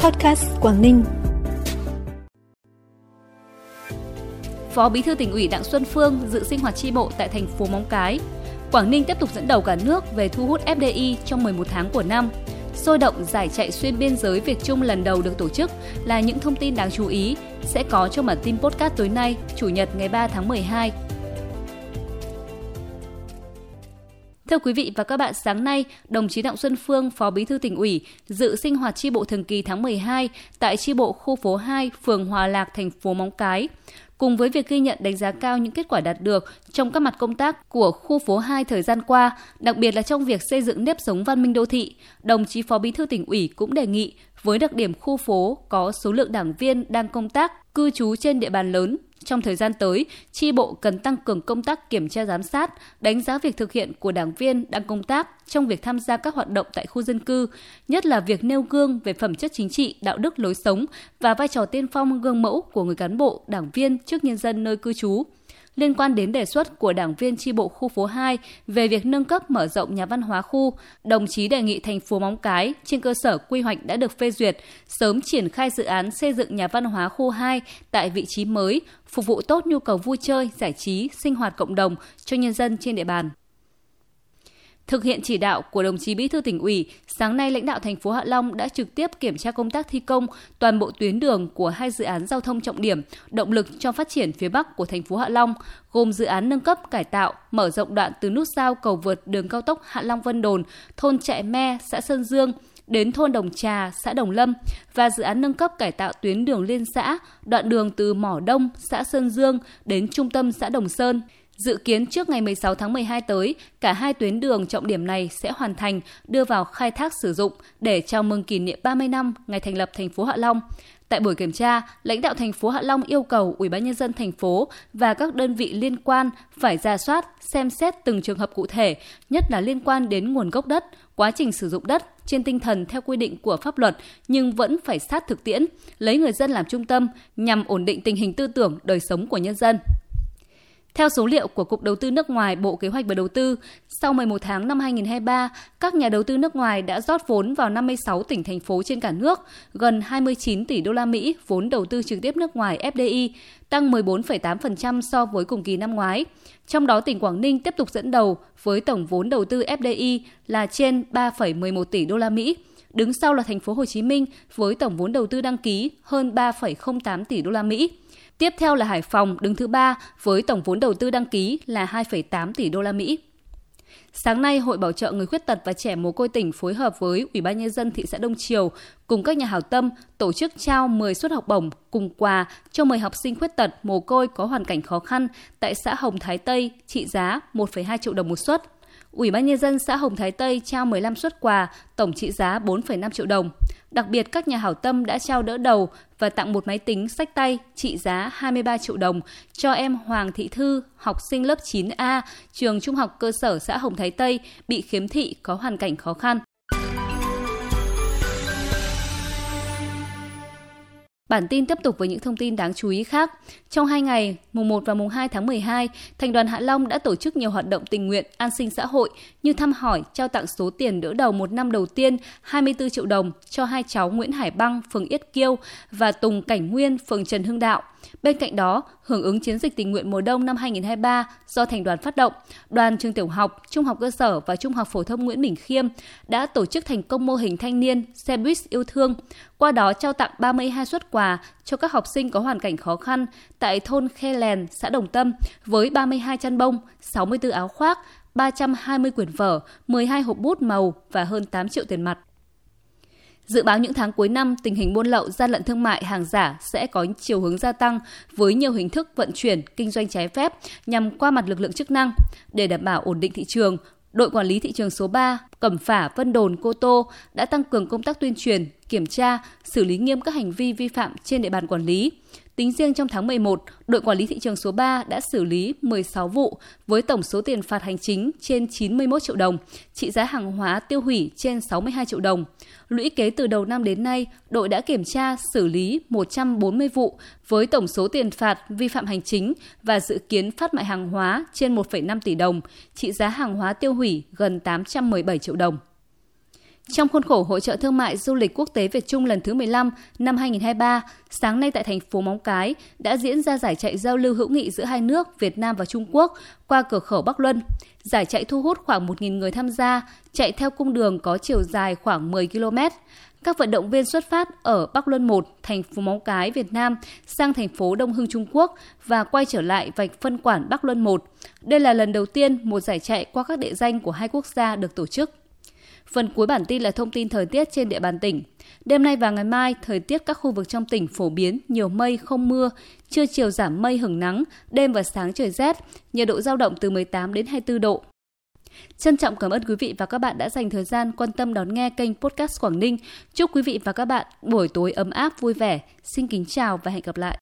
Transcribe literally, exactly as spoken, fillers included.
Podcast Quảng Ninh. Phó Bí thư Tỉnh ủy Đặng Xuân Phương dự sinh hoạt chi bộ tại thành phố Móng Cái. Quảng Ninh tiếp tục dẫn đầu cả nước về thu hút ép đê i trong mười một tháng của năm. Sôi động giải chạy xuyên biên giới Việt Trung lần đầu được tổ chức là những thông tin đáng chú ý sẽ có trong bản tin podcast tối nay, Chủ nhật ngày ba tháng mười hai. Thưa quý vị và các bạn, sáng nay, đồng chí Đặng Xuân Phương, Phó Bí thư Tỉnh ủy, dự sinh hoạt chi bộ thường kỳ tháng mười hai tại chi bộ khu phố hai, phường Hòa Lạc, thành phố Móng Cái. Cùng với việc ghi nhận đánh giá cao những kết quả đạt được trong các mặt công tác của khu phố hai thời gian qua, đặc biệt là trong việc xây dựng nếp sống văn minh đô thị, đồng chí Phó Bí thư Tỉnh ủy cũng đề nghị với đặc điểm khu phố có số lượng đảng viên đang công tác, cư trú trên địa bàn lớn, trong thời gian tới, chi bộ cần tăng cường công tác kiểm tra giám sát, đánh giá việc thực hiện của đảng viên đang công tác trong việc tham gia các hoạt động tại khu dân cư, nhất là việc nêu gương về phẩm chất chính trị, đạo đức lối sống và vai trò tiên phong gương mẫu của người cán bộ, đảng viên trước nhân dân nơi cư trú. Liên quan đến đề xuất của đảng viên chi bộ khu phố hai về việc nâng cấp mở rộng nhà văn hóa khu, đồng chí đề nghị thành phố Móng Cái trên cơ sở quy hoạch đã được phê duyệt sớm triển khai dự án xây dựng nhà văn hóa khu hai tại vị trí mới, phục vụ tốt nhu cầu vui chơi, giải trí, sinh hoạt cộng đồng cho nhân dân trên địa bàn. Thực hiện chỉ đạo của đồng chí Bí thư Tỉnh ủy, sáng nay lãnh đạo thành phố Hạ Long đã trực tiếp kiểm tra công tác thi công toàn bộ tuyến đường của hai dự án giao thông trọng điểm, động lực cho phát triển phía Bắc của thành phố Hạ Long, gồm dự án nâng cấp, cải tạo, mở rộng đoạn từ nút giao cầu vượt đường cao tốc Hạ Long Vân Đồn, thôn Trại Me, xã Sơn Dương đến thôn Đồng Trà, xã Đồng Lâm và dự án nâng cấp cải tạo tuyến đường liên xã, đoạn đường từ Mỏ Đông, xã Sơn Dương đến trung tâm xã Đồng Sơn. Dự kiến trước ngày mười sáu tháng mười hai tới, cả hai tuyến đường trọng điểm này sẽ hoàn thành, đưa vào khai thác sử dụng để chào mừng kỷ niệm ba mươi năm ngày thành lập thành phố Hạ Long. Tại buổi kiểm tra, lãnh đạo thành phố Hạ Long yêu cầu Ủy ban nhân dân thành phố và các đơn vị liên quan phải rà soát, xem xét từng trường hợp cụ thể, nhất là liên quan đến nguồn gốc đất, quá trình sử dụng đất trên tinh thần theo quy định của pháp luật nhưng vẫn phải sát thực tiễn, lấy người dân làm trung tâm nhằm ổn định tình hình tư tưởng, đời sống của nhân dân. Theo số liệu của Cục Đầu tư nước ngoài, Bộ Kế hoạch và Đầu tư, sau mười một tháng năm hai không hai ba, các nhà đầu tư nước ngoài đã rót vốn vào năm mươi sáu tỉnh thành phố trên cả nước, gần hai mươi chín tỷ đô la Mỹ vốn đầu tư trực tiếp nước ngoài ép đê i, tăng mười bốn phẩy tám phần trăm so với cùng kỳ năm ngoái. Trong đó, tỉnh Quảng Ninh tiếp tục dẫn đầu với tổng vốn đầu tư ép đê i là trên ba phẩy mười một tỷ đô la Mỹ. Đứng sau là thành phố Hồ Chí Minh với tổng vốn đầu tư đăng ký hơn ba phẩy không tám tỷ đô la Mỹ. Tiếp theo là Hải Phòng đứng thứ ba với tổng vốn đầu tư đăng ký là hai phẩy tám tỷ đô la Mỹ. Sáng nay, Hội Bảo trợ Người Khuyết tật và Trẻ Mồ côi tỉnh phối hợp với Ủy ban nhân dân thị xã Đông Triều cùng các nhà hảo tâm tổ chức trao mười suất học bổng cùng quà cho mười học sinh khuyết tật mồ côi có hoàn cảnh khó khăn tại xã Hồng Thái Tây trị giá một phẩy hai triệu đồng một suất. Ủy ban nhân dân xã Hồng Thái Tây trao mười lăm suất quà tổng trị giá bốn phẩy năm triệu đồng. Đặc biệt, các nhà hảo tâm đã trao đỡ đầu và tặng một máy tính xách tay trị giá hai mươi ba triệu đồng cho em Hoàng Thị Thư, học sinh lớp chín A, trường trung học cơ sở xã Hồng Thái Tây bị khiếm thị có hoàn cảnh khó khăn. Bản tin tiếp tục với những thông tin đáng chú ý khác. Trong hai ngày, mùng một và mùng hai tháng mười hai, Thành đoàn Hạ Long đã tổ chức nhiều hoạt động tình nguyện, an sinh xã hội như thăm hỏi, trao tặng số tiền đỡ đầu một năm đầu tiên hai mươi bốn triệu đồng cho hai cháu Nguyễn Hải Băng, phường Yết Kiêu và Tùng Cảnh Nguyên, phường Trần Hưng Đạo. Bên cạnh đó, hưởng ứng chiến dịch tình nguyện mùa đông năm hai không hai ba do Thành đoàn phát động, Đoàn Trường Tiểu học, Trung học cơ sở và Trung học phổ thông Nguyễn Bình Khiêm đã tổ chức thành công mô hình thanh niên xe buýt yêu thương, qua đó trao tặng ba mươi hai suất quà cho các học sinh có hoàn cảnh khó khăn tại thôn Khe Lèn, xã Đồng Tâm với ba mươi hai chăn bông, sáu mươi bốn áo khoác, ba trăm hai mươi quyển vở, mười hai hộp bút màu và hơn tám triệu tiền mặt. Dự báo những tháng cuối năm, tình hình buôn lậu, gian lận thương mại, hàng giả sẽ có chiều hướng gia tăng với nhiều hình thức vận chuyển, kinh doanh trái phép nhằm qua mặt lực lượng chức năng. Để đảm bảo ổn định thị trường, Đội Quản lý Thị trường số ba, Cẩm Phả, Vân Đồn, Cô Tô đã tăng cường công tác tuyên truyền, kiểm tra, xử lý nghiêm các hành vi vi phạm trên địa bàn quản lý. Tính riêng trong tháng mười một, Đội Quản lý Thị trường số ba đã xử lý mười sáu vụ với tổng số tiền phạt hành chính trên chín mươi mốt triệu đồng, trị giá hàng hóa tiêu hủy trên sáu mươi hai triệu đồng. Lũy kế từ đầu năm đến nay, đội đã kiểm tra xử lý một trăm bốn mươi vụ với tổng số tiền phạt vi phạm hành chính và dự kiến phát mại hàng hóa trên một phẩy năm tỷ đồng, trị giá hàng hóa tiêu hủy gần tám trăm mười bảy triệu đồng. Trong khuôn khổ Hội chợ Thương mại Du lịch Quốc tế Việt Trung lần thứ mười lăm năm hai không hai ba, sáng nay tại thành phố Móng Cái đã diễn ra giải chạy giao lưu hữu nghị giữa hai nước Việt Nam và Trung Quốc qua cửa khẩu Bắc Luân. Giải chạy thu hút khoảng một nghìn người tham gia, chạy theo cung đường có chiều dài khoảng mười ki lô mét. Các vận động viên xuất phát ở Bắc Luân một, thành phố Móng Cái, Việt Nam, sang thành phố Đông Hưng, Trung Quốc và quay trở lại vạch phân quản Bắc Luân một. Đây là lần đầu tiên một giải chạy qua các địa danh của hai quốc gia được tổ chức. Phần cuối bản tin là thông tin thời tiết trên địa bàn tỉnh. Đêm nay và ngày mai, thời tiết các khu vực trong tỉnh phổ biến nhiều mây không mưa, trưa chiều giảm mây hửng nắng, đêm và sáng trời rét, nhiệt độ dao động từ mười tám đến hai mươi tư độ. Trân trọng cảm ơn quý vị và các bạn đã dành thời gian quan tâm đón nghe kênh podcast Quảng Ninh. Chúc quý vị và các bạn buổi tối ấm áp vui vẻ. Xin kính chào và hẹn gặp lại.